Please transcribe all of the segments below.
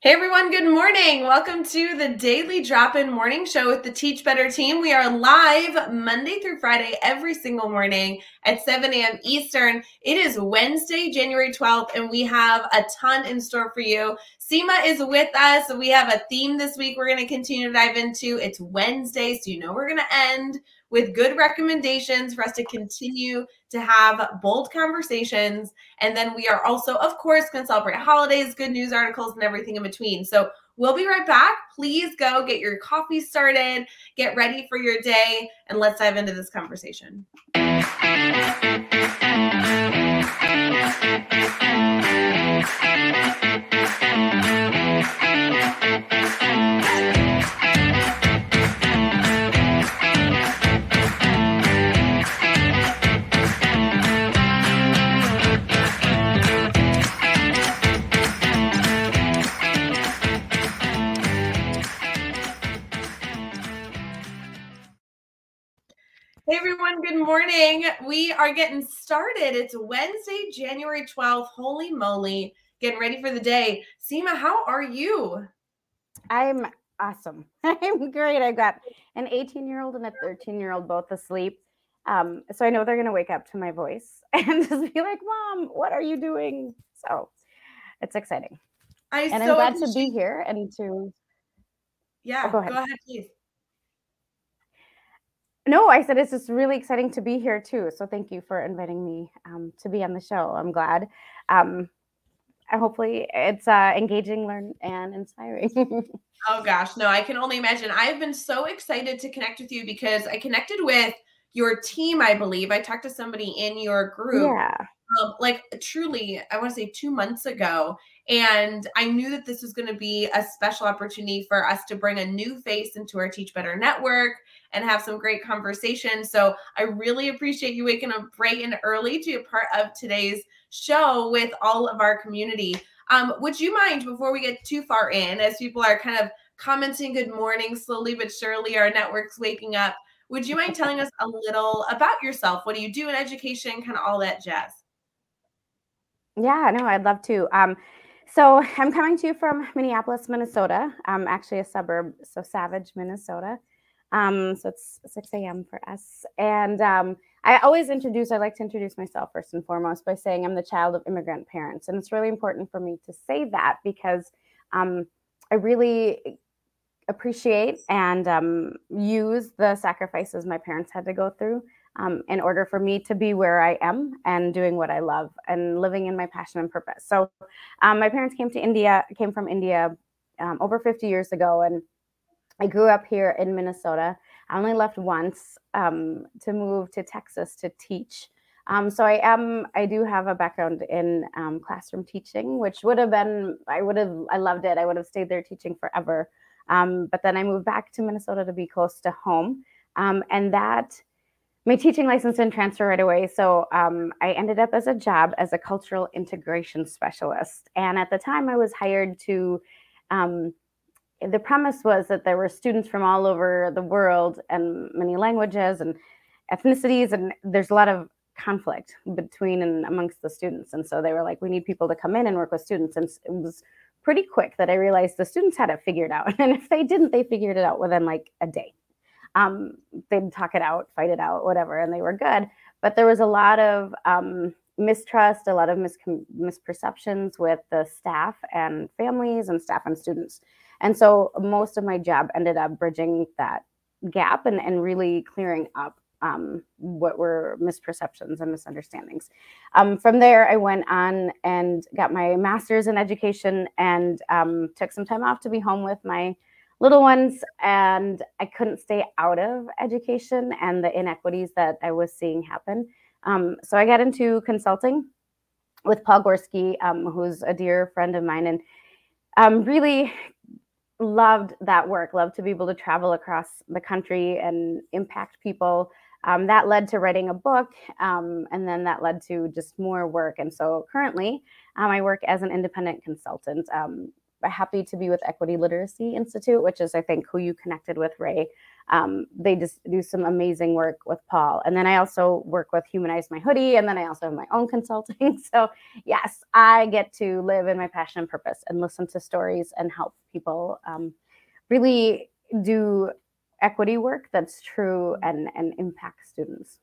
Hey everyone, good morning. Welcome to the Daily Drop-In Morning Show with the Teach Better team. We are live Monday through Friday every single morning at 7 a.m. Eastern. It is Wednesday, January 12th, and we have a ton in store for you. Seema is with us. We have a theme this week we're going to continue to dive into. It's Wednesday, so you know we're going to end with good recommendations for us to continue to have bold conversations. And then we are also, of course, going to celebrate holidays, good news articles, and everything in between. So we'll be right back. Please go get your coffee started, get ready for your day, and let's dive into this conversation. Hey everyone, good morning. We are getting started. It's Wednesday, January 12th. Holy moly, getting ready for the day. Seema, how are you? I'm awesome. I'm great. I've got an 18-year-old and a 13-year-old both asleep. So I know they're going to wake up to my voice and just be like, Mom, what are you doing? So it's exciting. I'm glad to be here and to... Yeah, go ahead please. No, I said it's just really exciting to be here too. So thank you for inviting me to be on the show. I'm glad. Hopefully it's engaging, learn, and inspiring. Oh gosh, no, I can only imagine. I've been so excited to connect with you because I connected with your team, I believe. I talked to somebody in your group, truly, I want to say 2 months ago. And I knew that this was going to be a special opportunity for us to bring a new face into our Teach Better network and have some great conversation. So I really appreciate you waking up bright and early to be a part of today's show with all of our community. Would you mind, before we get too far in, as people are kind of commenting good morning slowly but surely, our network's waking up, would you mind telling us a little about yourself? What do you do in education? Kind of all that jazz. Yeah, no, I'd love to. So I'm coming to you from Minneapolis, Minnesota. I'm actually a suburb, so Savage, Minnesota. So it's 6 a.m. for us. And I like to introduce myself first and foremost by saying I'm the child of immigrant parents. And it's really important for me to say that because I really appreciate and use the sacrifices my parents had to go through in order for me to be where I am and doing what I love and living in my passion and purpose. So my parents came from India over 50 years ago, and I grew up here in Minnesota. I only left once to move to Texas to teach. I do have a background in classroom teaching, which would have been, I loved it. I would have stayed there teaching forever. But then I moved back to Minnesota to be close to home. My teaching license didn't transfer right away. So I ended up as a job as a cultural integration specialist. And at the time I was hired to, the premise was that there were students from all over the world and many languages and ethnicities, and there's a lot of conflict between and amongst the students. And so they were like, we need people to come in and work with students. And it was pretty quick that I realized the students had it figured out. And if they didn't, they figured it out within like a day. They'd talk it out, fight it out, whatever, and they were good. But there was a lot of mistrust, a lot of misperceptions with the staff and families and staff and students. And so most of my job ended up bridging that gap and really clearing up what were misperceptions and misunderstandings. From there, I went on and got my master's in education and took some time off to be home with my little ones. And I couldn't stay out of education and the inequities that I was seeing happen. So I got into consulting with Paul Gorski, who's a dear friend of mine, and really loved that work, loved to be able to travel across the country and impact people. That led to writing a book, and then that led to just more work. And so currently I work as an independent consultant, happy to be with Equity Literacy Institute, which is, I think, who you connected with, Ray. They just do some amazing work with Paul. And then I also work with Humanize My Hoodie. And then I also have my own consulting. So yes, I get to live in my passion and purpose and listen to stories and help people really do equity work that's true and impact students.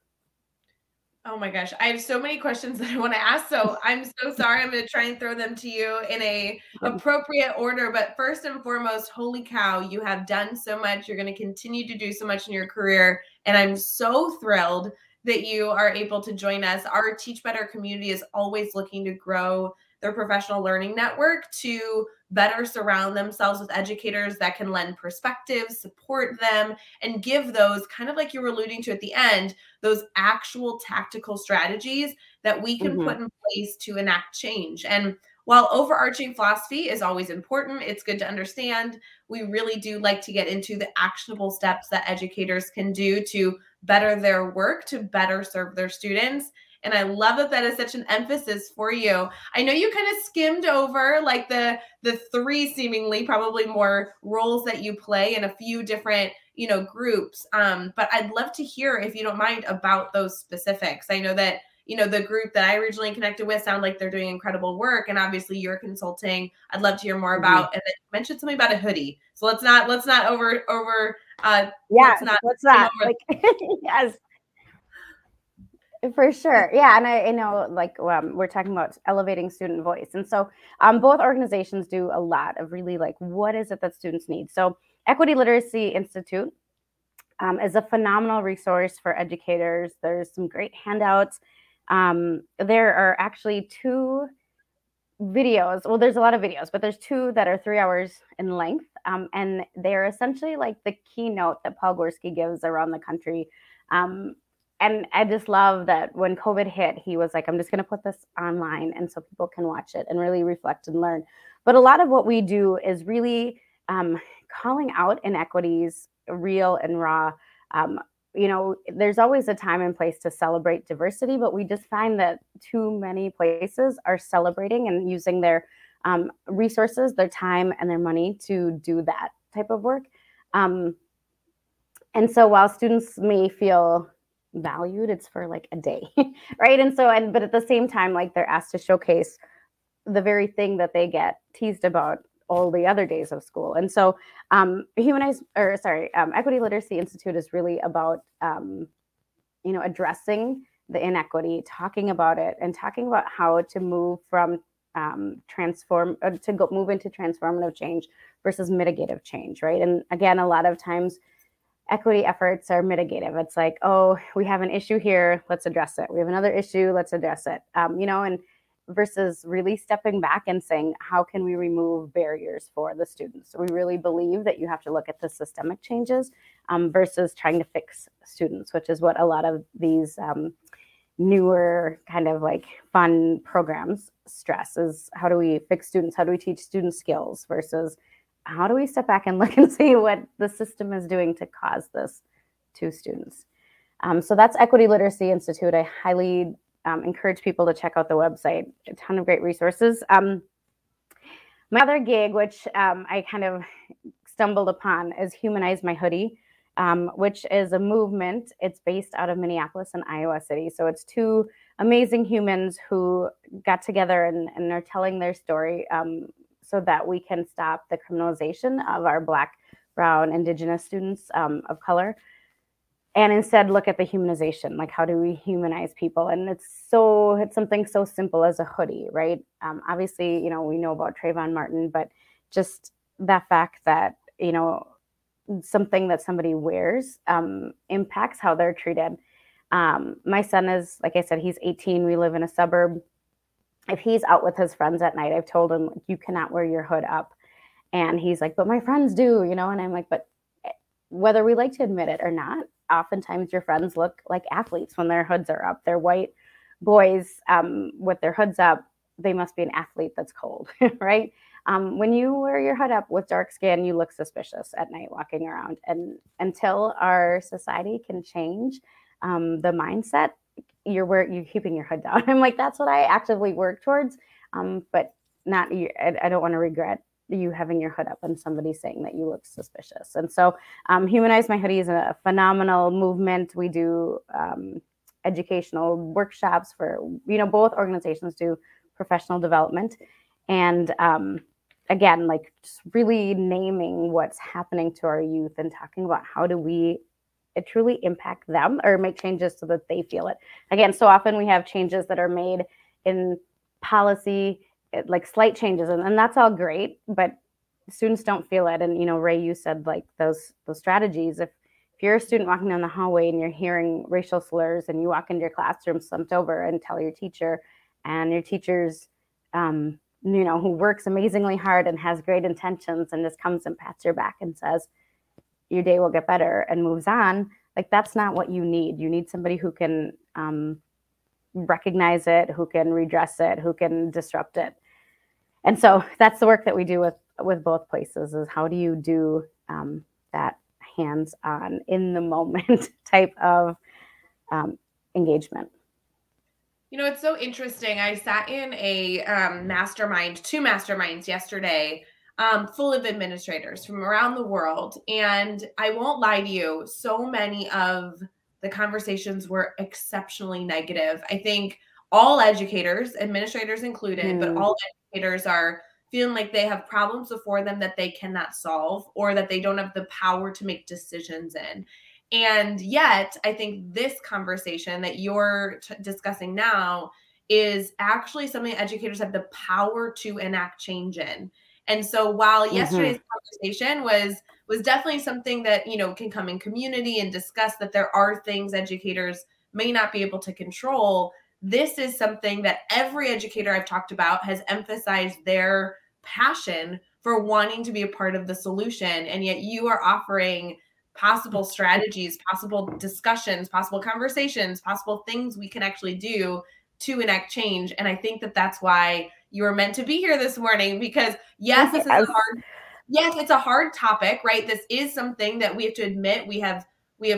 Oh my gosh, I have so many questions that I want to ask. So I'm so sorry. I'm going to try and throw them to you in a appropriate order. But first and foremost, holy cow, you have done so much. You're going to continue to do so much in your career. And I'm so thrilled that you are able to join us. Our Teach Better community is always looking to grow their professional learning network to better surround themselves with educators that can lend perspective, support them, and give those, kind of like you were alluding to at the end, those actual tactical strategies that we can put in place to enact change. And while overarching philosophy is always important, it's good to understand, we really do like to get into the actionable steps that educators can do to better their work, to better serve their students. And I love that that is such an emphasis for you. I know you kind of skimmed over like the three seemingly probably more roles that you play in a few different, you know, groups. But I'd love to hear, if you don't mind, about those specifics. I know that, you know, the group that I originally connected with sound like they're doing incredible work. And obviously you're consulting. I'd love to hear more about, and then you mentioned something about a hoodie. So let's not yes. For sure. Yeah. And I know, like, we're talking about elevating student voice. And so both organizations do a lot of really, like, what is it that students need? So Equity Literacy Institute is a phenomenal resource for educators. There's some great handouts. There are actually two videos. Well, there's a lot of videos, but there's two that are 3 hours in length. And they're essentially like the keynote that Paul Gorski gives around the country. And I just love that when COVID hit, he was like, I'm just going to put this online and so people can watch it and really reflect and learn. But a lot of what we do is really calling out inequities, real and raw. You know, there's always a time and place to celebrate diversity, but we just find that too many places are celebrating and using their resources, their time, and their money to do that type of work. And so while students may feel valued, it's for like a day, right? And so, but at the same time, like, they're asked to showcase the very thing that they get teased about all the other days of school. And so Equity Literacy Institute is really about, you know, addressing the inequity, talking about it, and talking about how to move from move into transformative change versus mitigative change, right? And again, a lot of times equity efforts are mitigative. It's like, oh, we have an issue here, let's address it. We have another issue, let's address it. You know, and versus really stepping back and saying, how can we remove barriers for the students? So we really believe that you have to look at the systemic changes versus trying to fix students, which is what a lot of these newer kind of like fun programs stress is. How do we fix students? How do we teach students skills versus how do we step back and look and see what the system is doing to cause this to students? So that's Equity Literacy Institute. I highly encourage people to check out the website. A ton of great resources. My other gig, which I kind of stumbled upon, is Humanize My Hoodie, which is a movement. It's based out of Minneapolis and Iowa City. So it's two amazing humans who got together and are telling their story, so that we can stop the criminalization of our Black, Brown, Indigenous students of color, and instead look at the humanization, like how do we humanize people? And it's something so simple as a hoodie, right? Obviously, you know, we know about Trayvon Martin, but just that fact that, you know, something that somebody wears impacts how they're treated. My son is, like I said, he's 18, we live in a suburb. If he's out with his friends at night, I've told him, like, you cannot wear your hood up. And he's like, but my friends do, you know? And I'm like, but whether we like to admit it or not, oftentimes your friends look like athletes when their hoods are up. They're white boys with their hoods up. They must be an athlete that's cold, right? When you wear your hood up with dark skin, you look suspicious at night walking around. And until our society can change the mindset, you're keeping your hood down. I'm like, that's what I actively work towards, but not. I don't want to regret you having your hood up and somebody saying that you look suspicious. And so Humanize My Hoodie is a phenomenal movement. We do educational workshops for, you know, both organizations do professional development. And again, like just really naming what's happening to our youth and talking about how do we truly impact them or make changes so that they feel it. Again, so often we have changes that are made in policy, like slight changes, and that's all great, but students don't feel it. And, you know, Ray, you said like those strategies, if you're a student walking down the hallway and you're hearing racial slurs and you walk into your classroom slumped over and tell your teacher, and your teacher's, you know, who works amazingly hard and has great intentions and just comes and pats your back and says, your day will get better and moves on. Like, that's not what you need. You need somebody who can recognize it, who can redress it, who can disrupt it. And so that's the work that we do with both places, is how do you do that hands-on, in the moment type of engagement. You know, it's so interesting. I sat in a mastermind, two masterminds yesterday, full of administrators from around the world. And I won't lie to you, so many of the conversations were exceptionally negative. I think all educators, administrators included, but all educators are feeling like they have problems before them that they cannot solve or that they don't have the power to make decisions in. And yet, I think this conversation that you're discussing now is actually something educators have the power to enact change in. And so while yesterday's conversation was definitely something that, you know, can come in community and discuss that there are things educators may not be able to control, this is something that every educator I've talked about has emphasized their passion for wanting to be a part of the solution. And yet you are offering possible strategies, possible discussions, possible conversations, possible things we can actually do to enact change. And I think that that's why you were meant to be here this morning, because it's a hard topic, right? This is something that we have to admit we have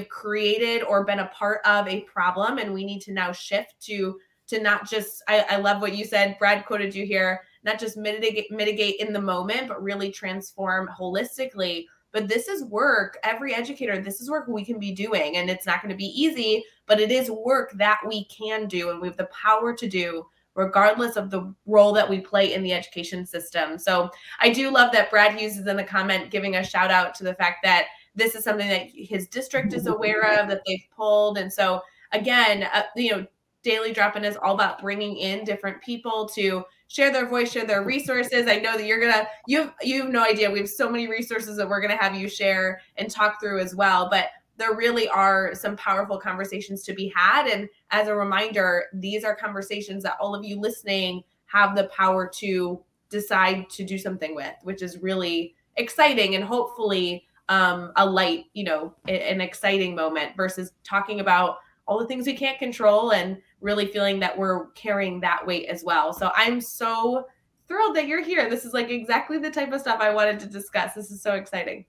created or been a part of a problem, and we need to now shift to not just, I love what you said, Brad quoted you here, not just mitigate in the moment, but really transform holistically. But this is work, every educator, this is work we can be doing. And it's not going to be easy, but it is work that we can do and we have the power to do, regardless of the role that we play in the education system. So I do love that Brad Hughes is in the comment giving a shout out to the fact that this is something that his district is aware of, that they've pulled. And so again, you know, Daily Drop-In is all about bringing in different people to share their voice, share their resources. I know that you have no idea. We have so many resources that we're going to have you share and talk through as well. But there really are some powerful conversations to be had. And as a reminder, these are conversations that all of you listening have the power to decide to do something with, which is really exciting and hopefully a light, you know, an exciting moment versus talking about all the things we can't control and really feeling that we're carrying that weight as well. So I'm so thrilled that you're here. This is like exactly the type of stuff I wanted to discuss. This is so exciting.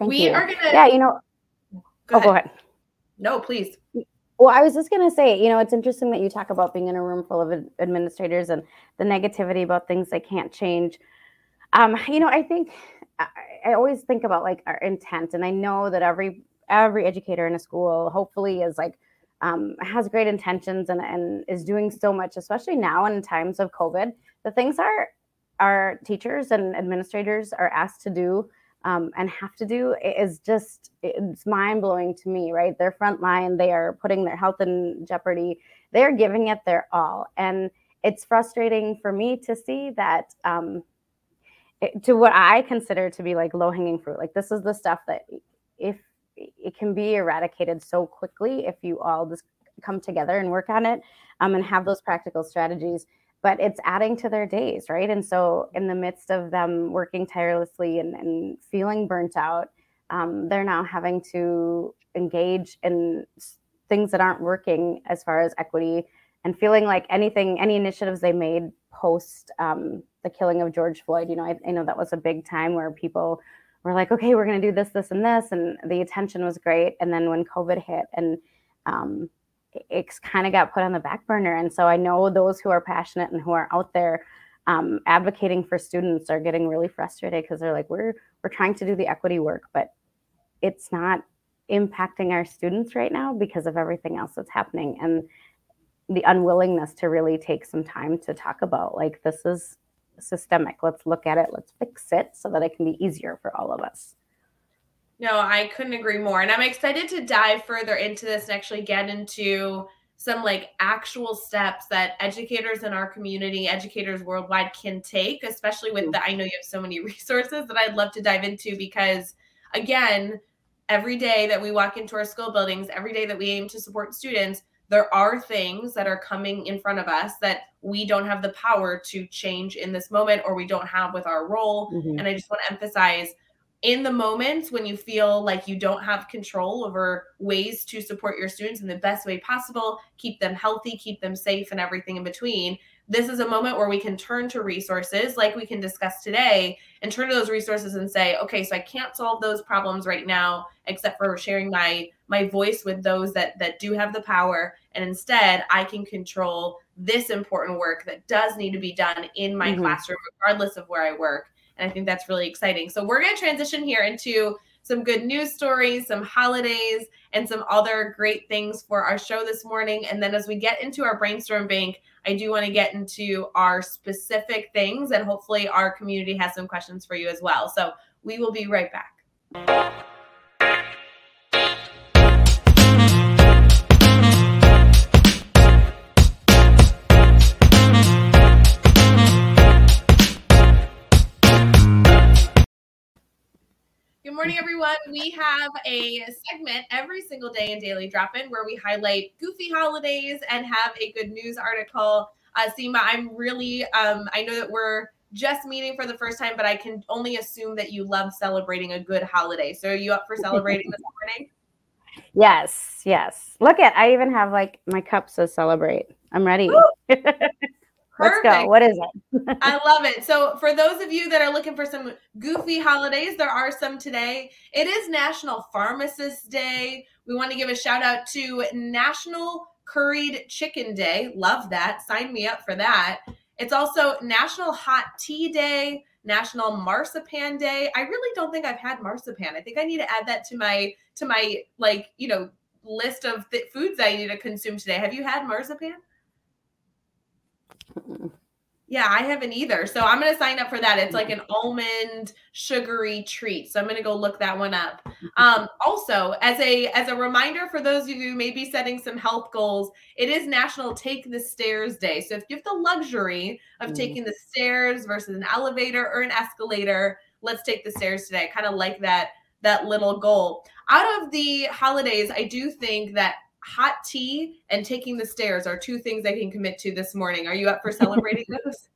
Go ahead. No, please. Well, I was just going to say, you know, it's interesting that you talk about being in a room full of administrators and the negativity about things they can't change. You know, I think I always think about like our intent, and I know that every educator in a school hopefully is like, has great intentions and is doing so much, especially now in times of COVID. The things our teachers and administrators are asked to do and have to do is just, it's mind-blowing to me, right? They're frontline, they are putting their health in jeopardy, they're giving it their all. And it's frustrating for me to see that to what I consider to be like low-hanging fruit. Like, this is the stuff that if it can be eradicated so quickly if you all just come together and work on it and have those practical strategies, but it's adding to their days, right? And so in the midst of them working tirelessly and feeling burnt out, they're now having to engage in things that aren't working as far as equity and feeling like any initiatives they made post the killing of George Floyd, you know, I know that was a big time where people we're like, okay, we're going to do this, this, and this. And the attention was great. And then when COVID hit and it's kind of got put on the back burner. And so I know those who are passionate and who are out there advocating for students are getting really frustrated because they're like, we're trying to do the equity work, but it's not impacting our students right now because of everything else that's happening. And the unwillingness to really take some time to talk about, like, this is systemic. Let's look at it. Let's fix it so that it can be easier for all of us. No, I couldn't agree more. And I'm excited to dive further into this and actually get into some like actual steps that educators in our community, educators worldwide can take, especially with the, I know you have so many resources that I'd love to dive into because, again, every day that we walk into our school buildings, every day that we aim to support students, there are things that are coming in front of us that we don't have the power to change in this moment, or we don't have with our role. Mm-hmm. And I just want to emphasize, in the moments when you feel like you don't have control over ways to support your students in the best way possible, keep them healthy, keep them safe, and everything in between, this is a moment where we can turn to resources like we can discuss today and turn to those resources and say, okay, so I can't solve those problems right now, except for sharing my voice with those that do have the power. And instead, I can control this important work that does need to be done in my classroom, regardless of where I work. And I think that's really exciting. So we're going to transition here into some good news stories, some holidays, and some other great things for our show this morning. And then as we get into our brainstorm bank, I do want to get into our specific things, and hopefully our community has some questions for you as well. So we will be right back. Good morning, everyone. We have a segment every single day in Daily Drop-In where we highlight goofy holidays and have a good news article. Seema, I'm really, I know that we're just meeting for the first time, but I can only assume that you love celebrating a good holiday. So are you up for celebrating this morning? Yes. Look at, I even have like my cup says celebrate. I'm ready. Perfect. Let's go. What is it? I love it. So for those of you that are looking for some goofy holidays, there are some today. It is National Pharmacist Day. We want to give a shout out to National Curried Chicken Day. Love that. Sign me up for that. It's also National Hot Tea Day, National Marzipan Day. I really don't think I've had marzipan. I think I need to add that to my like, you know, list of foods I need to consume today. Have you had marzipan? Yeah, I haven't either. So I'm going to sign up for that. It's like an almond sugary treat. So I'm going to go look that one up. Also, as a reminder for those of you who may be setting some health goals, it is National Take the Stairs Day. So if you have the luxury of taking the stairs versus an elevator or an escalator, let's take the stairs today. I kind of like that little goal. Out of the holidays, I do think that hot tea and taking the stairs are two things I can commit to this morning. Are you up for celebrating those?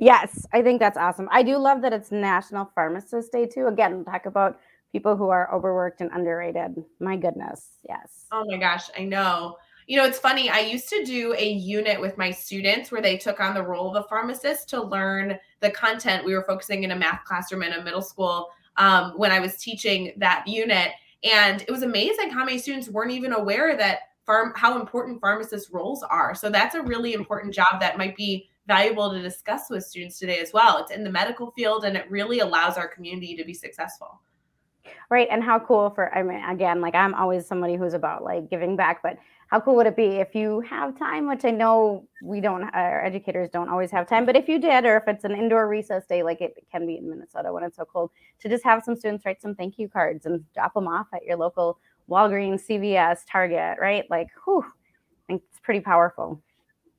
Yes, I think that's awesome. I do love that it's National Pharmacist Day too. Again, talk about people who are overworked and underrated. My goodness. Yes. Oh my gosh. I know. You know, it's funny. I used to do a unit with my students where they took on the role of a pharmacist to learn the content. We were focusing in a math classroom in a middle school when I was teaching that unit. And it was amazing how many students weren't even aware that how important pharmacist roles are. So that's a really important job that might be valuable to discuss with students today as well. It's in the medical field, and it really allows our community to be successful. Right. And how cool I'm always somebody who's about like giving back, but how cool would it be if you have time, which I know we don't, our educators don't always have time, but if you did, or if it's an indoor recess day, like it can be in Minnesota when it's so cold, to just have some students write some thank you cards and drop them off at your local Walgreens, CVS, Target, right? Like, whew, I think it's pretty powerful.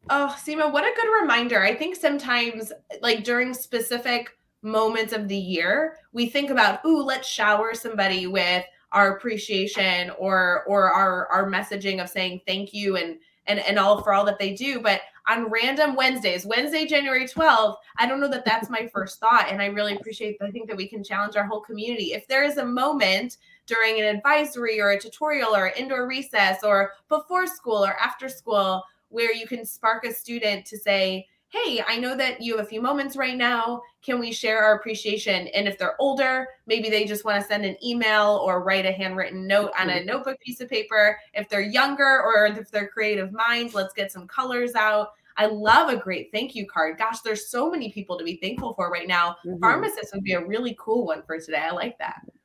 Oh, Seema, what a good reminder. I think sometimes like during specific moments of the year, we think about, ooh, let's shower somebody with our appreciation or our messaging of saying thank you and all for all that they do. But on random Wednesdays, Wednesday, January 12th, I don't know that that's my first thought. And I really appreciate the thing that we can challenge our whole community. If there is a moment during an advisory or a tutorial or indoor recess or before school or after school where you can spark a student to say, hey, I know that you have a few moments right now. Can we share our appreciation? And if they're older, maybe they just want to send an email or write a handwritten note on a notebook piece of paper. If they're younger or if they're creative minds, let's get some colors out. I love a great thank you card. Gosh, there's so many people to be thankful for right now. Mm-hmm. Pharmacist would be a really cool one for today. I like that. It's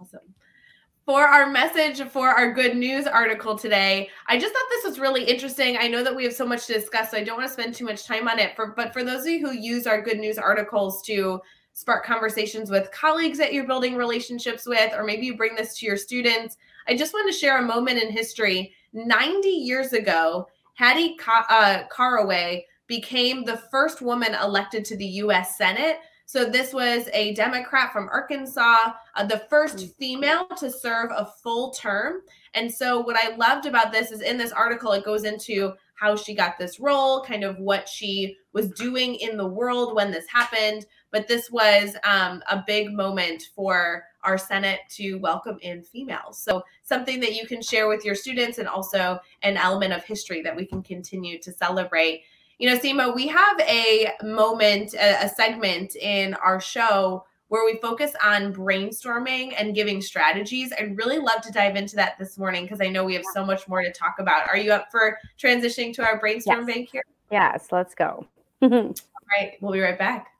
awesome. For our message, for our good news article today, I just thought this was really interesting. I know that we have so much to discuss, so I don't want to spend too much time on it. But for those of you who use our good news articles to spark conversations with colleagues that you're building relationships with, or maybe you bring this to your students, I just want to share a moment in history. 90 years ago, Hattie Caraway became the first woman elected to the U.S. Senate. So this was a Democrat from Arkansas, the first female to serve a full term. And so what I loved about this is in this article, it goes into how she got this role, kind of what she was doing in the world when this happened. But this was a big moment for our Senate to welcome in females. So something that you can share with your students, and also an element of history that we can continue to celebrate. You know, Seema, we have a moment, a segment in our show where we focus on brainstorming and giving strategies. I'd really love to dive into that this morning because I know we have so much more to talk about. Are you up for transitioning to our brainstorm bank here? Yes, let's go. All right, we'll be right back.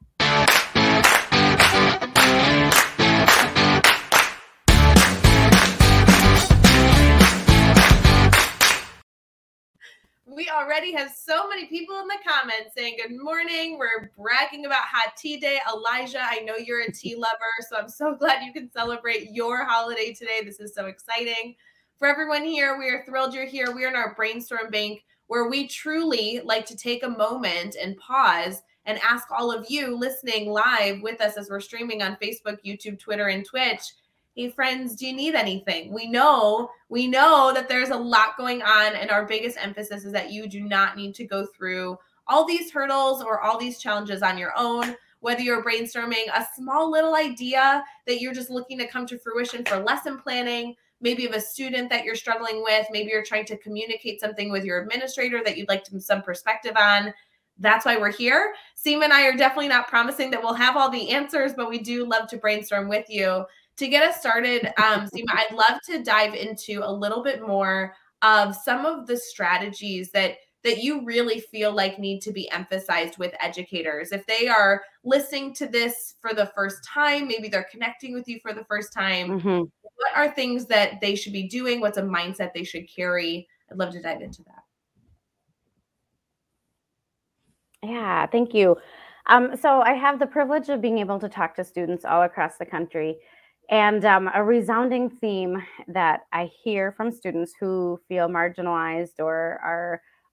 We already have so many people in the comments saying, good morning. We're bragging about Hattie Day. Elijah, I know you're a tea lover, so I'm so glad you can celebrate your holiday today. This is so exciting. For everyone here, we are thrilled you're here. We are in our brainstorm bank where we truly like to take a moment and pause and ask all of you listening live with us as we're streaming on Facebook, YouTube, Twitter, and Twitch. Hey friends, do you need anything? We know that there's a lot going on, and our biggest emphasis is that you do not need to go through all these hurdles or all these challenges on your own. Whether you're brainstorming a small little idea that you're just looking to come to fruition for lesson planning, maybe of a student that you're struggling with, maybe you're trying to communicate something with your administrator that you'd like some perspective on. That's why we're here. Seema and I are definitely not promising that we'll have all the answers, but we do love to brainstorm with you. To get us started, Seema, I'd love to dive into a little bit more of some of the strategies that you really feel like need to be emphasized with educators. If they are listening to this for the first time, maybe they're connecting with you for the first time, What are things that they should be doing? What's a mindset they should carry? I'd love to dive into that. Yeah, thank you. So I have the privilege of being able to talk to students all across the country. And a resounding theme that I hear from students who feel marginalized or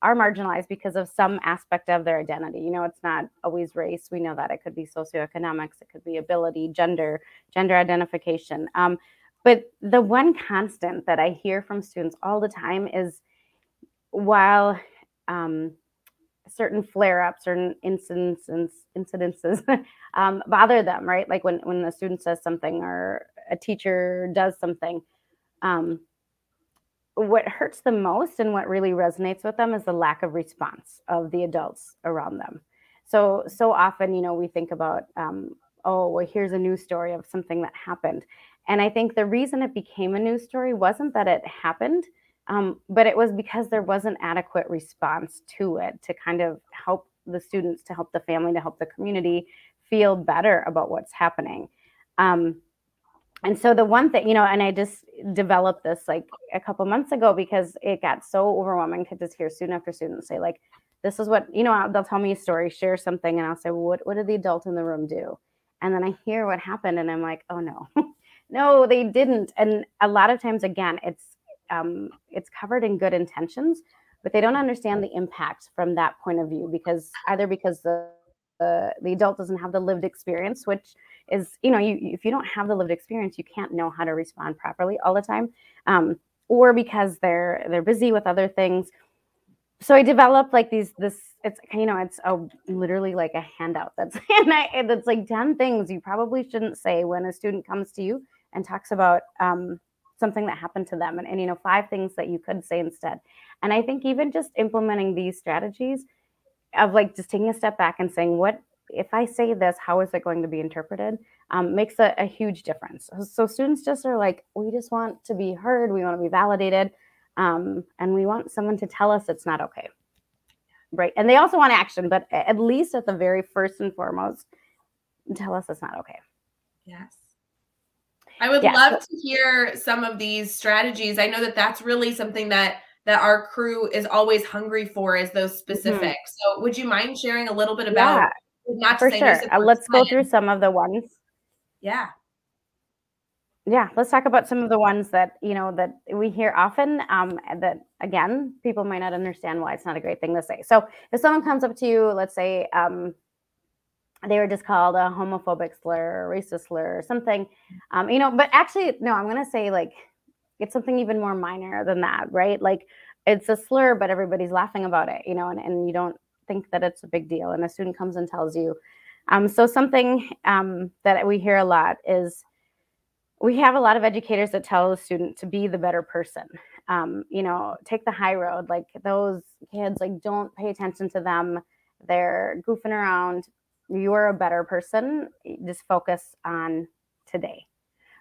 are marginalized because of some aspect of their identity. You know, it's not always race. We know that it could be socioeconomics, it could be ability, gender identification. But the one constant that I hear from students all the time is while certain flare-ups, certain incidences bother them, right? Like when a student says something or a teacher does something, what hurts the most and what really resonates with them is the lack of response of the adults around them. So often, you know, we think about, here's a news story of something that happened. And I think the reason it became a news story wasn't that it happened, but it was because there wasn't adequate response to it to kind of help the students, to help the family, to help the community feel better about what's happening. And so the one thing, you know, and I just developed this like a couple months ago because it got so overwhelming to just hear student after student say like, this is what, you know, they'll tell me a story, share something, and I'll say, well, what did the adult in the room do? And then I hear what happened and I'm like, oh no, no, they didn't. And a lot of times, again, it's covered in good intentions, but they don't understand the impact from that point of view because the adult doesn't have the lived experience, which is, you know, if you don't have the lived experience, you can't know how to respond properly all the time, or because they're busy with other things. So I developed like literally like a handout that's like 10 things you probably shouldn't say when a student comes to you and talks about something that happened to them, and you know, 5 things that you could say instead. And I think even just implementing these strategies of like just taking a step back and saying, what if I say this, how is it going to be interpreted, makes a huge difference. So students just are like, we just want to be heard, we want to be validated, and we want someone to tell us it's not okay. right? And they also want action, but at least at the very first and foremost, tell us it's not okay. Yes. I would love to hear some of these strategies. I know that that's really something that our crew is always hungry for, is those specifics. Mm-hmm. So would you mind sharing a little bit about not to say sure. Let's go through some of the ones. Yeah. Yeah. Let's talk about some of the ones that we hear often, that again, people might not understand why it's not a great thing to say. So if someone comes up to you, let's say, they were just called a homophobic slur, or racist slur, or something, but actually, no, I'm going to say it's something even more minor than that, right? Like, it's a slur, but everybody's laughing about it, and you don't think that it's a big deal. And a student comes and tells you. So something that we hear a lot is, we have a lot of educators that tell the student to be the better person, take the high road, like those kids, don't pay attention to them. They're goofing around. You're a better person. Just focus on today.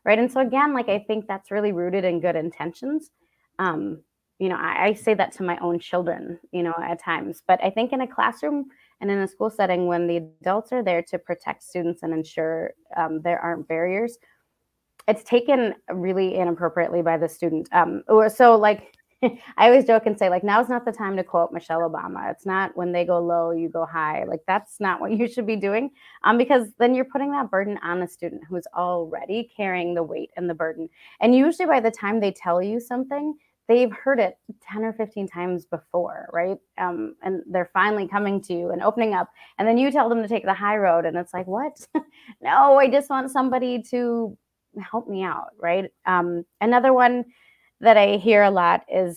Right. And so again, I think that's really rooted in good intentions. I say that to my own children, at times, but I think in a classroom and in a school setting, when the adults are there to protect students and ensure there aren't barriers, it's taken really inappropriately by the student. I always joke and say, now's not the time to quote Michelle Obama. It's not when they go low, you go high. That's not what you should be doing, because then you're putting that burden on a student who's already carrying the weight and the burden. And usually by the time they tell you something, they've heard it 10 or 15 times before, right? And they're finally coming to you and opening up. And then you tell them to take the high road. And it's like, what? No, I just want somebody to help me out, right? Another one that I hear a lot is,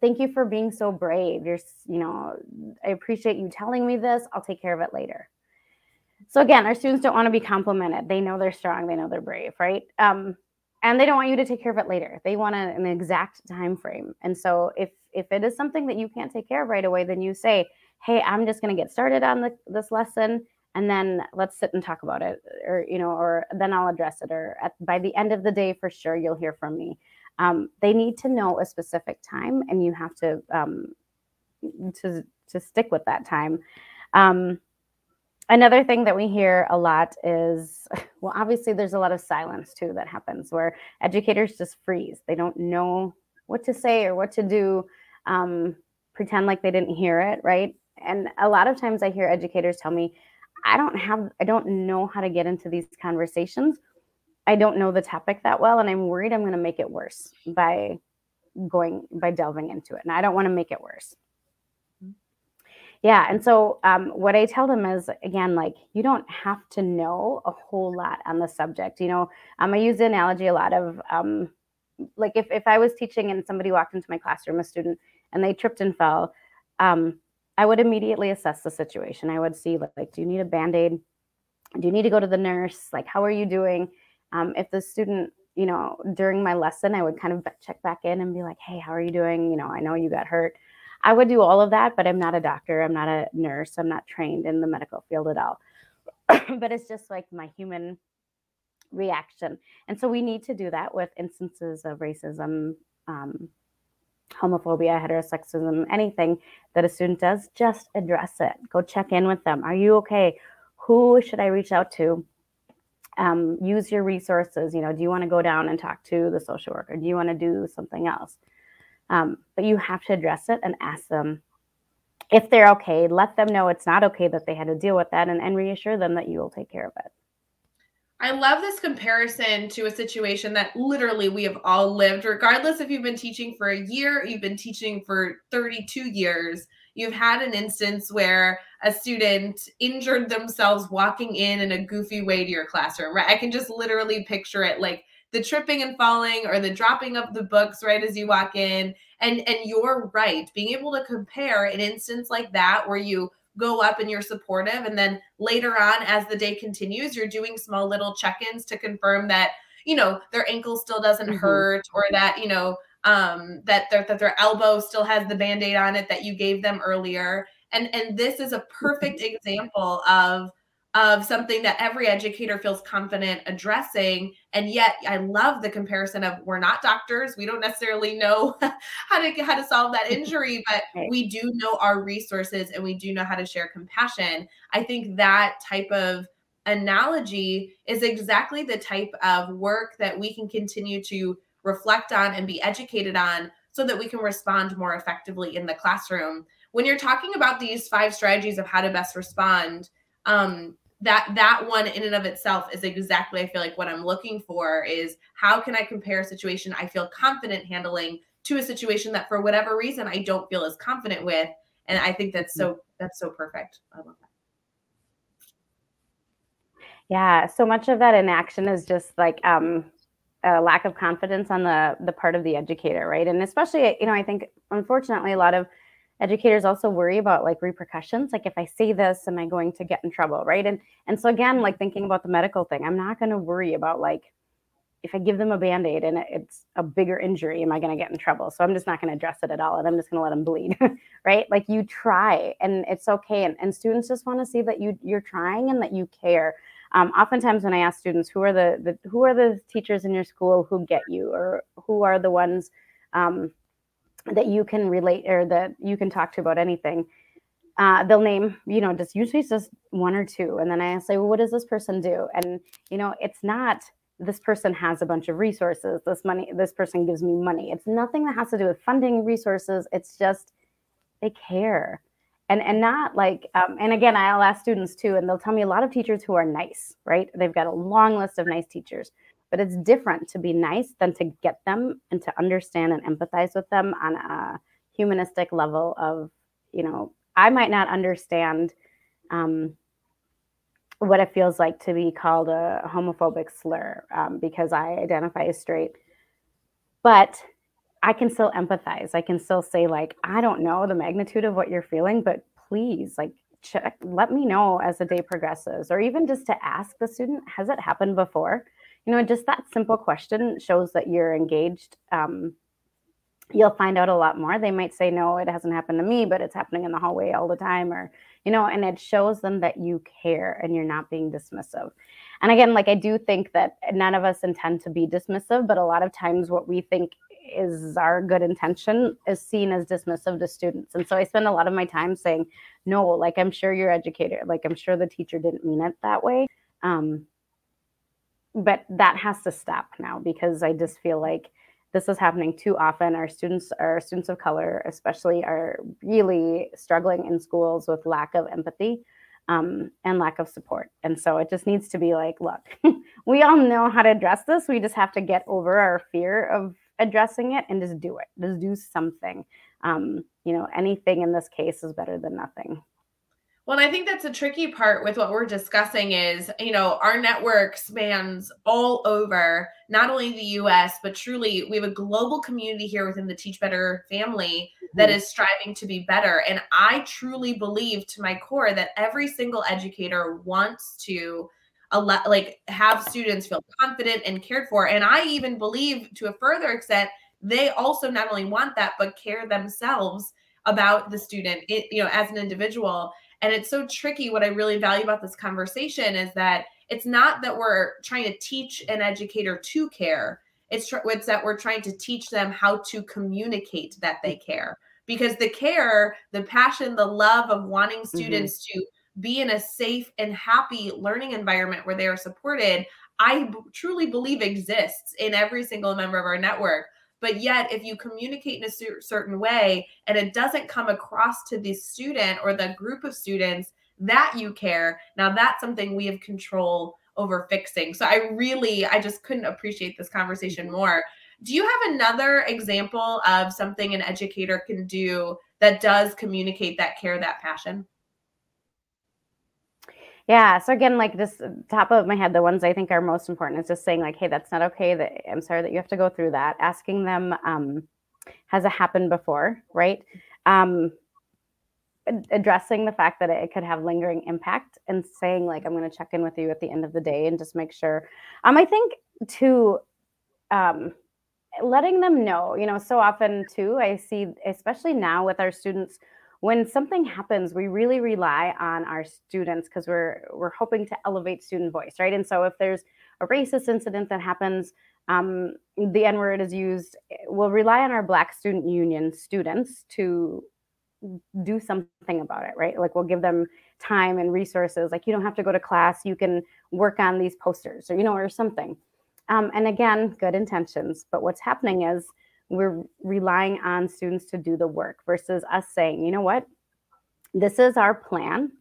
thank you for being so brave. I appreciate you telling me this. I'll take care of it later. So again, our students don't want to be complimented. They know they're strong. They know they're brave, right? And they don't want you to take care of it later. They want an exact time frame. And so if it is something that you can't take care of right away, then you say, hey, I'm just going to get started on this lesson. And then let's sit and talk about it, or then I'll address it. Or by the end of the day, for sure, you'll hear from me. They need to know a specific time, and you have to stick with that time. Another thing that we hear a lot is, well, obviously, there's a lot of silence, too, that happens where educators just freeze. They don't know what to say or what to do, pretend like they didn't hear it, right? And a lot of times I hear educators tell me, I don't know how to get into these conversations. I don't know the topic that well, and I'm worried I'm going to make it worse by delving into it. And I don't want to make it worse. Mm-hmm. Yeah. And so what I tell them is, again, you don't have to know a whole lot on the subject. I use the analogy a lot of if I was teaching and somebody walked into my classroom, a student, and they tripped and fell, I would immediately assess the situation. I would see, do you need a Band-Aid? Do you need to go to the nurse? How are you doing? If the student, during my lesson, I would kind of check back in and be like, hey, how are you doing? I know you got hurt. I would do all of that, but I'm not a doctor. I'm not a nurse. I'm not trained in the medical field at all. But it's just my human reaction. And so we need to do that with instances of racism, homophobia, heterosexism, anything that a student does, just address it. Go check in with them. Are you okay? Who should I reach out to? Use your resources. Do you want to go down and talk to the social worker? Do you want to do something else? But you have to address it and ask them if they're okay. Let them know it's not okay that they had to deal with that, and reassure them that you will take care of it. I love this comparison to a situation that literally we have all lived, regardless if you've been teaching for a year, you've been teaching for 32 years, you've had an instance where a student injured themselves walking in a goofy way to your classroom, right? I can just literally picture it, the tripping and falling or the dropping of the books right as you walk in. And you're right, being able to compare an instance like that where you go up and you're supportive. And then later on, as the day continues, you're doing small little check-ins to confirm that, their ankle still doesn't mm-hmm. hurt, or that, that their elbow still has the Band-Aid on it that you gave them earlier. And this is a perfect example of of something that every educator feels confident addressing. And yet I love the comparison of, we're not doctors. We don't necessarily know how to solve that injury, but we do know our resources and we do know how to share compassion. I think that type of analogy is exactly the type of work that we can continue to reflect on and be educated on so that we can respond more effectively in the classroom. When you're talking about these 5 strategies of how to best respond, that one in and of itself is exactly, I feel like, what I'm looking for is, how can I compare a situation I feel confident handling to a situation that for whatever reason I don't feel as confident with? And I think that's so perfect. I love that. Yeah, so much of that inaction is just like a lack of confidence on the part of the educator, right? And especially, I think unfortunately a lot of educators also worry about like repercussions. Like, if I say this, am I going to get in trouble, right? And so again, like thinking about the medical thing, I'm not going to worry about like, if I give them a Band-Aid and it's a bigger injury, am I going to get in trouble? So I'm just not going to address it at all. And I'm just going to let them bleed, right? Like, you try and it's okay. And students just want to see that you're trying and that you care. Oftentimes when I ask students, who are the teachers in your school who get you, or who are the ones that you can relate or that you can talk to about anything, they'll name, just usually just one or two. And then I say, well, what does this person do? And, it's not, this person has a bunch of resources, this person gives me money. It's nothing that has to do with funding resources. It's just, they care. And not like, and again, I'll ask students too, and they'll tell me a lot of teachers who are nice, right? They've got a long list of nice teachers. But it's different to be nice than to get them and to understand and empathize with them on a humanistic level of, I might not understand what it feels like to be called a homophobic slur because I identify as straight. But I can still empathize. I can still say, like, I don't know the magnitude of what you're feeling, but please, like, check, let me know as the day progresses. Or even just to ask the student, has it happened before? Just that simple question shows that you're engaged. You'll find out a lot more. They might say, no, it hasn't happened to me, but it's happening in the hallway all the time, or, and it shows them that you care and you're not being dismissive. And again, like, I do think that none of us intend to be dismissive, but a lot of times what we think is our good intention is seen as dismissive to students. And so I spend a lot of my time saying, no, like, I'm sure your educator, like, I'm sure the teacher didn't mean it that way. But that has to stop now, because I just feel like this is happening too often. Our students of color, especially, are really struggling in schools with lack of empathy and lack of support. And so it just needs to be like, look, we all know how to address this. We just have to get over our fear of addressing it and just do it. Just do something. Anything in this case is better than nothing. Well, and I think that's a tricky part with what we're discussing is, our network spans all over, not only the U.S., but truly we have a global community here within the Teach Better family that is striving to be better. And I truly believe to my core that every single educator wants to have students feel confident and cared for. And I even believe, to a further extent, they also not only want that, but care themselves about the student, as an individual. And it's so tricky. What I really value about this conversation is that it's not that we're trying to teach an educator to care. It's that we're trying to teach them how to communicate that they care. Because the care, the passion, the love of wanting students to be in a safe and happy learning environment where they are supported, I truly believe exists in every single member of our network. But yet, if you communicate in a certain way and it doesn't come across to the student or the group of students that you care, now that's something we have control over fixing. So I just couldn't appreciate this conversation more. Do you have another example of something an educator can do that does communicate that care, that passion? Yeah. So again, like, just top of my head, the ones I think are most important is just saying, like, hey, that's not okay. I'm sorry that you have to go through that. Asking them, has it happened before, right? Addressing the fact that it could have lingering impact, and saying, like, I'm going to check in with you at the end of the day and just make sure. I think too, letting them know, so often too, I see, especially now with our students when something happens, we really rely on our students because we're hoping to elevate student voice, right? And so if there's a racist incident that happens, the N-word is used, we'll rely on our Black Student Union students to do something about it, right? Like, we'll give them time and resources. Like, you don't have to go to class, you can work on these posters or, you know, or something. And again, good intentions. But what's happening is we're relying on students to do the work versus us saying, you know what, this is our plan.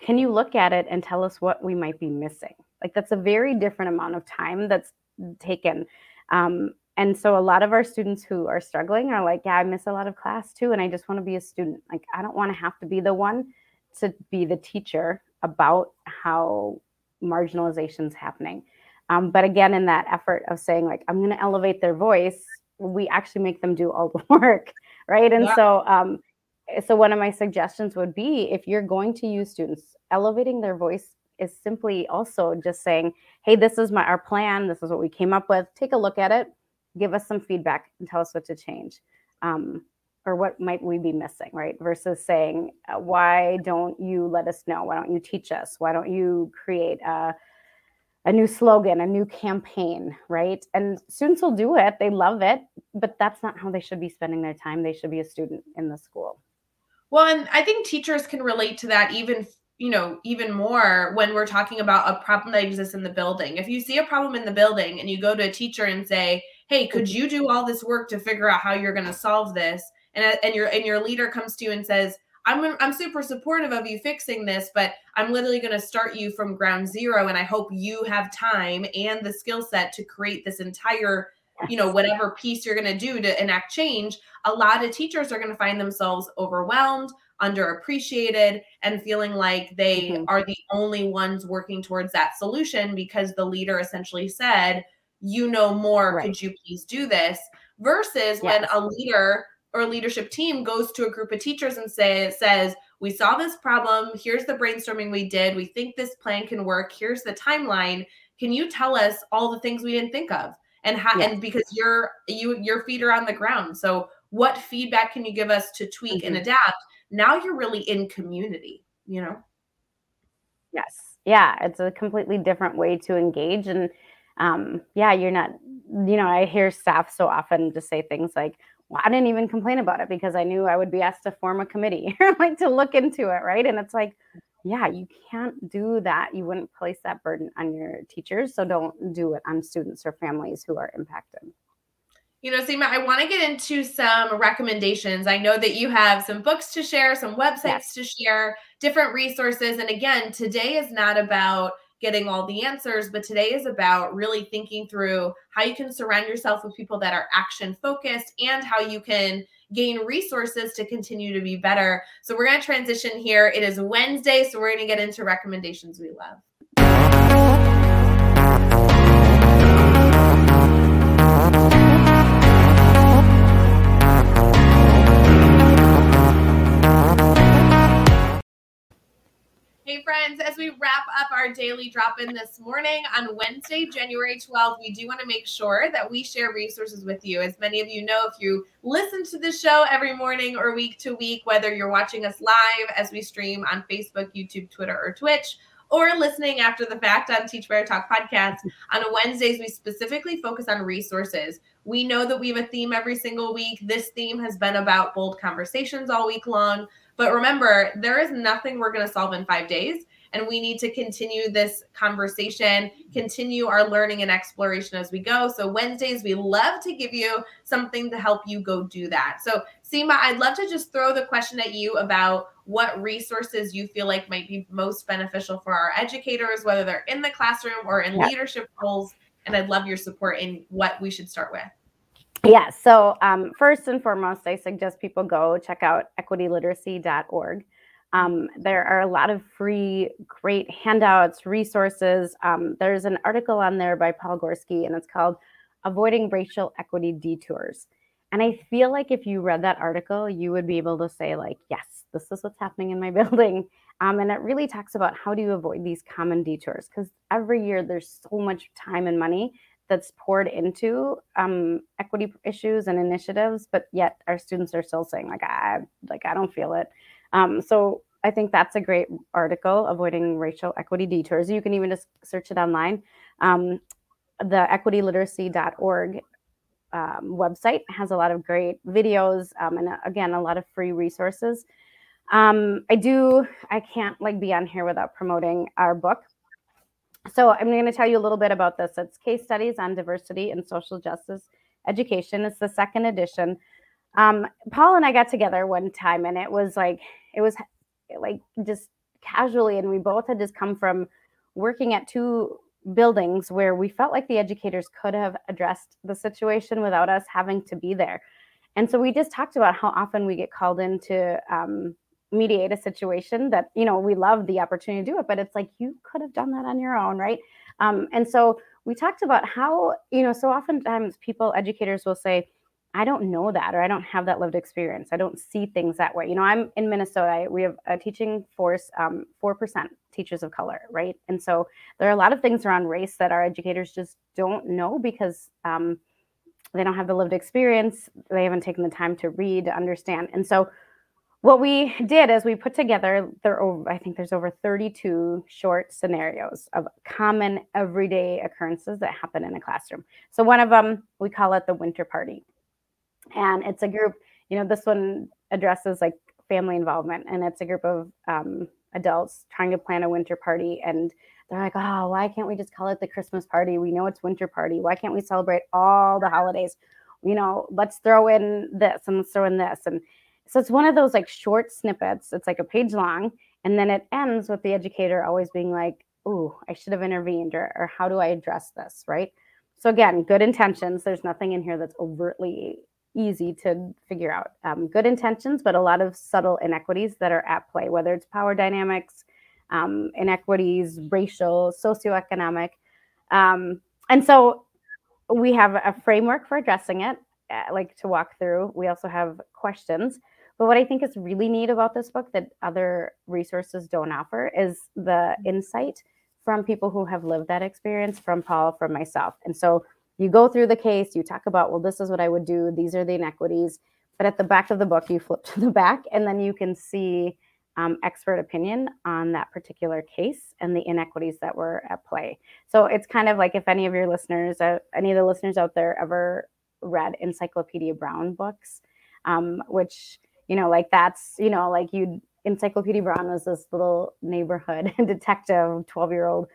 Can you look at it and tell us what we might be missing? Like, that's a very different amount of time that's taken. And so a lot of our students who are struggling are like, yeah, I miss a lot of class too. And I just want to be a student. Like, I don't want to have to be the one to be the teacher about how marginalization is happening. But again, in that effort of saying, like, I'm going to elevate their voice, we actually make them do all the work, right? And yeah. So one of my suggestions would be, if you're going to use students, elevating their voice is simply also just saying, hey, this is our plan. This is what we came up with. Take a look at it. Give us some feedback and tell us what to change, or what might we be missing, right? Versus saying, why don't you let us know? Why don't you teach us? Why don't you create a new slogan, a new campaign, right? And students will do it. They love it. But that's not how they should be spending their time. They should be a student in the school. Well, and I think teachers can relate to that even more when we're talking about a problem that exists in the building. If you see a problem in the building and you go to a teacher and say, hey, could you do all this work to figure out how you're going to solve this? And your leader comes to you and says, I'm super supportive of you fixing this, but I'm literally going to start you from ground zero. And I hope you have time and the skill set to create this entire, whatever piece you're going to do to enact change. A lot of teachers are going to find themselves overwhelmed, underappreciated, and feeling like they are the only ones working towards that solution because the leader essentially said, you know more, right? Could you please do this? Versus when a leader or leadership team goes to a group of teachers and says, we saw this problem, here's the brainstorming we did, we think this plan can work, here's the timeline, can you tell us all the things we didn't think of? And because your feet are on the ground. So what feedback can you give us to tweak and adapt? Now you're really in community, Yes. Yeah. It's a completely different way to engage. And you're not, I hear staff so often just say things like, well, I didn't even complain about it because I knew I would be asked to form a committee or like to look into it. Right. And it's like, yeah, you can't do that. You wouldn't place that burden on your teachers. So don't do it on students or families who are impacted. Seema, I want to get into some recommendations. I know that you have some books to share, some websites to share, different resources. And again, today is not about getting all the answers, but today is about really thinking through how you can surround yourself with people that are action focused and how you can gain resources to continue to be better. So we're going to transition here. It is Wednesday, so we're going to get into recommendations we love. Hey friends, as we wrap up our daily drop-in this morning on Wednesday, January 12th, we do want to make sure that we share resources with you. As many of you know, if you listen to the show every morning or week to week, whether you're watching us live as we stream on Facebook, YouTube, Twitter, or Twitch, or listening after the fact on Teach Better Talk podcast, on Wednesdays, we specifically focus on resources. We know that we have a theme every single week. This theme has been about bold conversations all week long. But remember, there is nothing we're going to solve in 5 days, and we need to continue this conversation, continue our learning and exploration as we go. So Wednesdays, we love to give you something to help you go do that. So Seema, I'd love to just throw the question at you about what resources you feel like might be most beneficial for our educators, whether they're in the classroom or in leadership roles, and I'd love your support in what we should start with. Yeah. So first and foremost, I suggest people go check out equityliteracy.org. There are a lot of free, great handouts, resources. There's an article on there by Paul Gorski, and it's called Avoiding Racial Equity Detours. And I feel like if you read that article, you would be able to say, like, yes, this is what's happening in my building. And it really talks about how do you avoid these common detours? Because every year there's so much time and money that's poured into equity issues and initiatives, but yet our students are still saying, like, I don't feel it. So I think that's a great article, Avoiding Racial Equity Detours. You can even just search it online. The equityliteracy.org website has a lot of great videos and again, a lot of free resources. I can't be on here without promoting our book. So I'm going to tell you a little bit about this. It's Case Studies on Diversity and Social Justice Education. It's the second edition. Paul and I got together one time, and it was just casually, and we both had just come from working at two buildings where we felt like the educators could have addressed the situation without us having to be there. And so we just talked about how often we get called in to mediate a situation that, we love the opportunity to do it, but it's like, you could have done that on your own, right? And so we talked about how, so oftentimes educators will say, I don't know that, or I don't have that lived experience. I don't see things that way. I'm in Minnesota. We have a teaching force, 4% teachers of color, right? And so there are a lot of things around race that our educators just don't know because they don't have the lived experience. They haven't taken the time to read, to understand. And so what we did is we put together, I think there's over 32 short scenarios of common everyday occurrences that happen in a classroom. So one of them, we call it the winter party. And it's a group, this one addresses family involvement, and it's a group of adults trying to plan a winter party. And they're like, oh, why can't we just call it the Christmas party? We know it's winter party. Why can't we celebrate all the holidays? Let's throw in this and let's throw in this. And so it's one of those short snippets. It's a page long. And then it ends with the educator always being like, ooh, I should have intervened, or how do I address this, right? So again, good intentions. There's nothing in here that's overtly easy to figure out. Good intentions, but a lot of subtle inequities that are at play, whether it's power dynamics, inequities, racial, socioeconomic. And so we have a framework for addressing it, to walk through. We also have questions. But what I think is really neat about this book that other resources don't offer is the insight from people who have lived that experience, from Paul, from myself. And so you go through the case, you talk about, well, this is what I would do. These are the inequities. But at the back of the book, you flip to the back, and then you can see expert opinion on that particular case and the inequities that were at play. So it's kind of like if any of your listeners, any of the listeners out there ever read Encyclopedia Brown books, which, that's, Encyclopedia Brown was this little neighborhood detective, 12-year-old.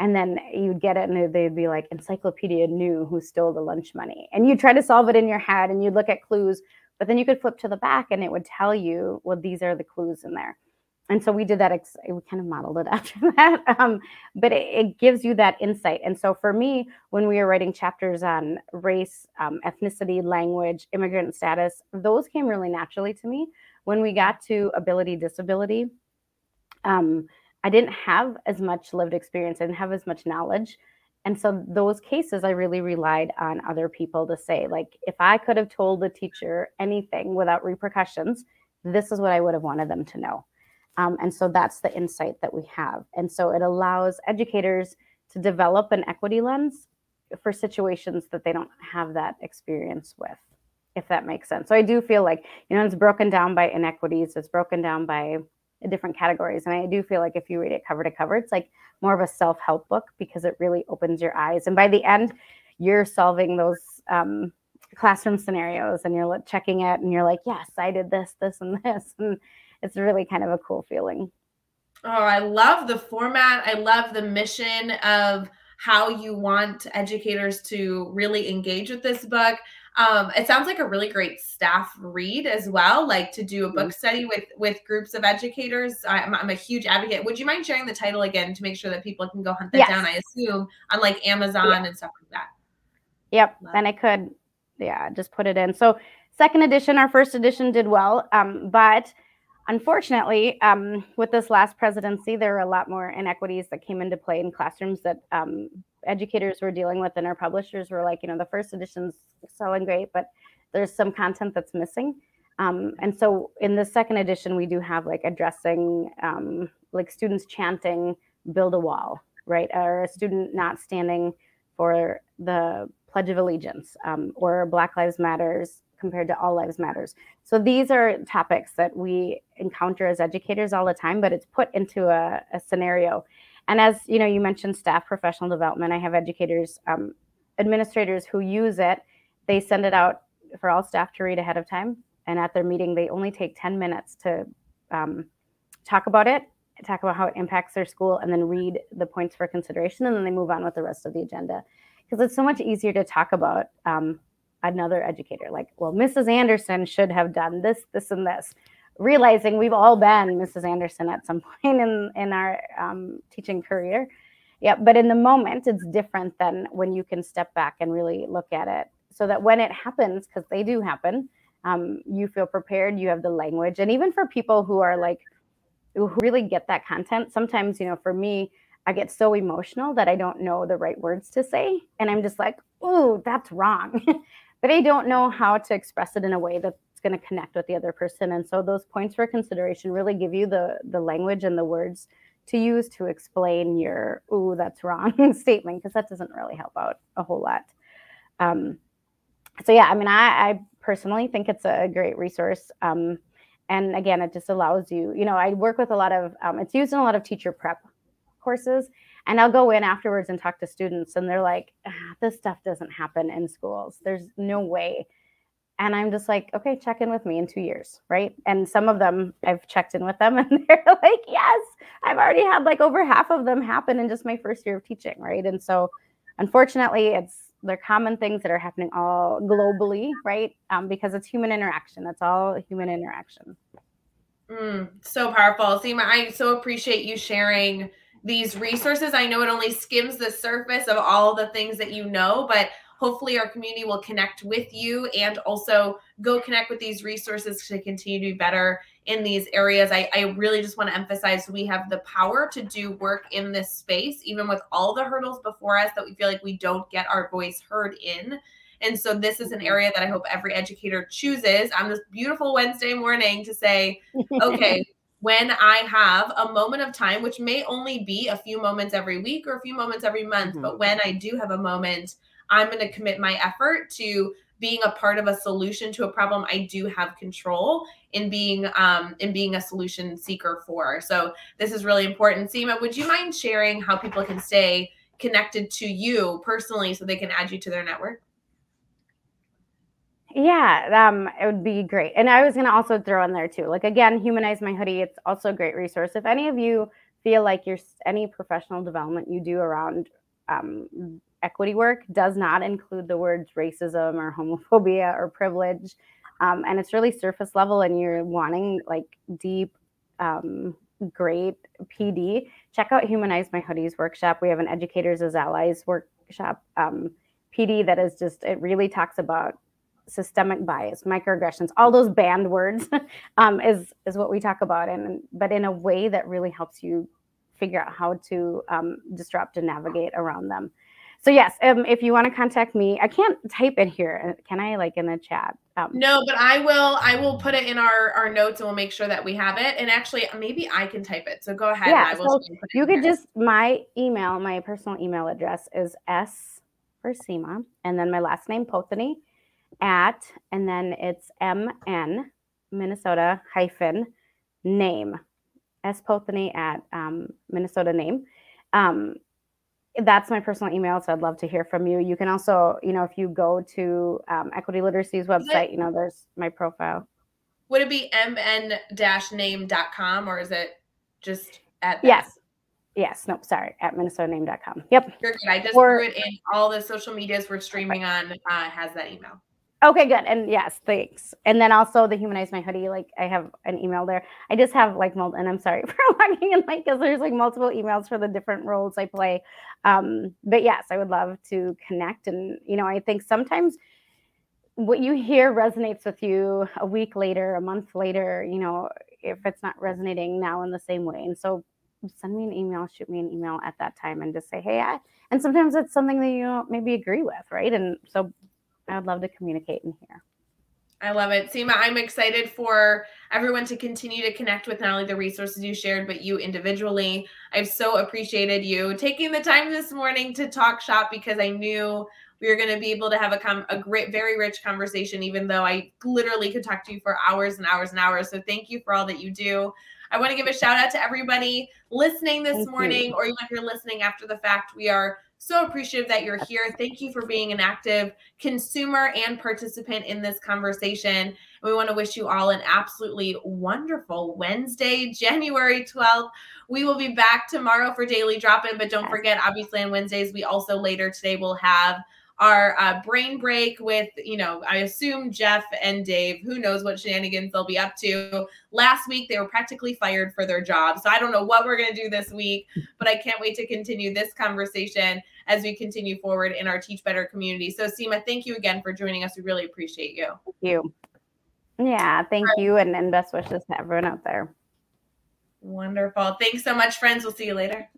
And then you'd get it, and they'd be like, Encyclopedia knew who stole the lunch money. And you'd try to solve it in your head, and you'd look at clues. But then you could flip to the back, and it would tell you, well, these are the clues in there. And so we did that. We kind of modeled it after that. But it gives you that insight. And so for me, when we were writing chapters on race, ethnicity, language, immigrant status, those came really naturally to me. When we got to ability, disability, I didn't have as much lived experience. I didn't have as much knowledge. And so those cases, I really relied on other people to say, if I could have told the teacher anything without repercussions, this is what I would have wanted them to know. And so that's the insight that we have. And so it allows educators to develop an equity lens for situations that they don't have that experience with, if that makes sense. So I do feel it's broken down by inequities. It's broken down by different categories. And I do feel if you read it cover to cover, it's more of a self-help book because it really opens your eyes. And by the end, you're solving those classroom scenarios, and you're checking it, and you're like, yes, I did this, this, and this. And it's really kind of a cool feeling. Oh, I love the format. I love the mission of how you want educators to really engage with this book. It sounds like a really great staff read as well, to do a book study with groups of educators. I'm a huge advocate. Would you mind sharing the title again to make sure that people can go hunt that down, I assume, on Amazon and stuff like that? Yep. And I could, just put it in. So second edition, our first edition did well. But unfortunately, with this last presidency, there were a lot more inequities that came into play in classrooms that educators were dealing with, and our publishers were like, the first edition's selling great, but there's some content that's missing. And so in the second edition, we do have addressing students chanting, build a wall, right? Or a student not standing for the Pledge of Allegiance, or Black Lives Matters compared to All Lives Matters. So these are topics that we encounter as educators all the time, but it's put into a scenario. And as you know, you mentioned staff professional development. I have educators, administrators who use it. They send it out for all staff to read ahead of time. And at their meeting, they only take 10 minutes to talk about it, talk about how it impacts their school, and then read the points for consideration. And then they move on with the rest of the agenda. Because it's so much easier to talk about another educator, like, well, Mrs. Anderson should have done this, this, and this. Realizing we've all been Mrs. Anderson at some point in our teaching career. Yeah, but in the moment, it's different than when you can step back and really look at it so that when it happens, because they do happen, you feel prepared, you have the language. And even for people who are like, who really get that content, sometimes, you know, for me, I get so emotional that I don't know the right words to say. And I'm just like, ooh, that's wrong. But I don't know how to express it in a way that's going to connect with the other person. And so those points for consideration really give you the language and the words to use to explain your, ooh, that's wrong statement, because that doesn't really help out a whole lot. So yeah, I mean, I personally think it's a great resource. And again, it just allows you, you know, I work with a lot of, it's used in a lot of teacher prep courses, and I'll go in afterwards and talk to students, and they're like, this stuff doesn't happen in schools. There's no way. And I'm just like, okay, check in with me in 2 years, right? And some of them, I've checked in with them, and they're like, yes, I've already had like over half of them happen in just my first year of teaching, right? And so unfortunately, they're common things that are happening all globally, right? Because it's human interaction. That's all human interaction. So powerful. Seema, I so appreciate you sharing these resources. I know it only skims the surface of all the things that you know, but hopefully our community will connect with you and also go connect with these resources to continue to be better in these areas. I really just want to emphasize we have the power to do work in this space, even with all the hurdles before us that we feel like we don't get our voice heard in. And so this is an area that I hope every educator chooses on this beautiful Wednesday morning to say, okay, when I have a moment of time, which may only be a few moments every week or a few moments every month, but when I do have a moment, I'm going to commit my effort to being a part of a solution to a problem I do have control in being a solution seeker for. So this is really important. Seema, would you mind sharing how people can stay connected to you personally so they can add you to their network? Yeah, it would be great. And I was going to also throw in there too, like, again, Humanize My Hoodie. It's also a great resource. If any of you feel like any professional development you do around equity work does not include the words racism or homophobia or privilege, and it's really surface level, and you're wanting like deep, great PD, check out Humanize My Hoodie's workshop. We have an Educators as Allies workshop PD that is just, it really talks about systemic bias, microaggressions, all those banned words is what we talk about, but in a way that really helps you figure out how to disrupt and navigate around them. So yes, if you want to contact me, I can't type it here. Can I, like, in the chat? No, but I will put it in our notes, and we'll make sure that we have it. And actually, maybe I can type it. So go ahead. Yeah, and I will you could just, my email, my personal email address is S for Seema, and then my last name, Pothini, and then it's MN, Minnesota _name, Spothini at Minnesota name. That's my personal email, so I'd love to hear from you. You can also, you know, if you go to Equity Literacy's website, you know, there's my profile. Would it be mn-name.com, or is it just at that? Yes. Nope. Sorry. At minnesotaname.com. Yep. You're good. I just threw it in. All the social medias we're streaming on has that email. Okay, good. And yes, thanks. And then also the Humanize My Hoodie, like, I have an email there. I just have like and I'm sorry for logging in late, because there's like multiple emails for the different roles I play. But yes, I would love to connect. And, you know, I think sometimes what you hear resonates with you a week later, a month later, you know, if it's not resonating now in the same way. And so send me an email, shoot me an email at that time, and just say, hey, and sometimes it's something that you don't maybe agree with, right? And so I would love to communicate in here. I love it. Seema, I'm excited for everyone to continue to connect with not only the resources you shared, but you individually. I've so appreciated you taking the time this morning to talk shop, because I knew We are going to be able to have a great, very rich conversation, even though I literally could talk to you for hours and hours and hours. So thank you for all that you do. I want to give a shout out to everybody listening this morning, or even if you're listening after the fact. We are so appreciative that you're here. Thank you for being an active consumer and participant in this conversation. And we want to wish you all an absolutely wonderful Wednesday, January 12th. We will be back tomorrow for Daily Drop-In, but don't forget, obviously on Wednesdays, we also later today will have our brain break with, I assume Jeff and Dave. Who knows what shenanigans they'll be up to. Last week, they were practically fired for their job. So I don't know what we're going to do this week, but I can't wait to continue this conversation as we continue forward in our Teach Better community. So Seema, thank you again for joining us. We really appreciate you. Thank you. Yeah, thank you. And best wishes to everyone out there. Wonderful. Thanks so much, friends. We'll see you later.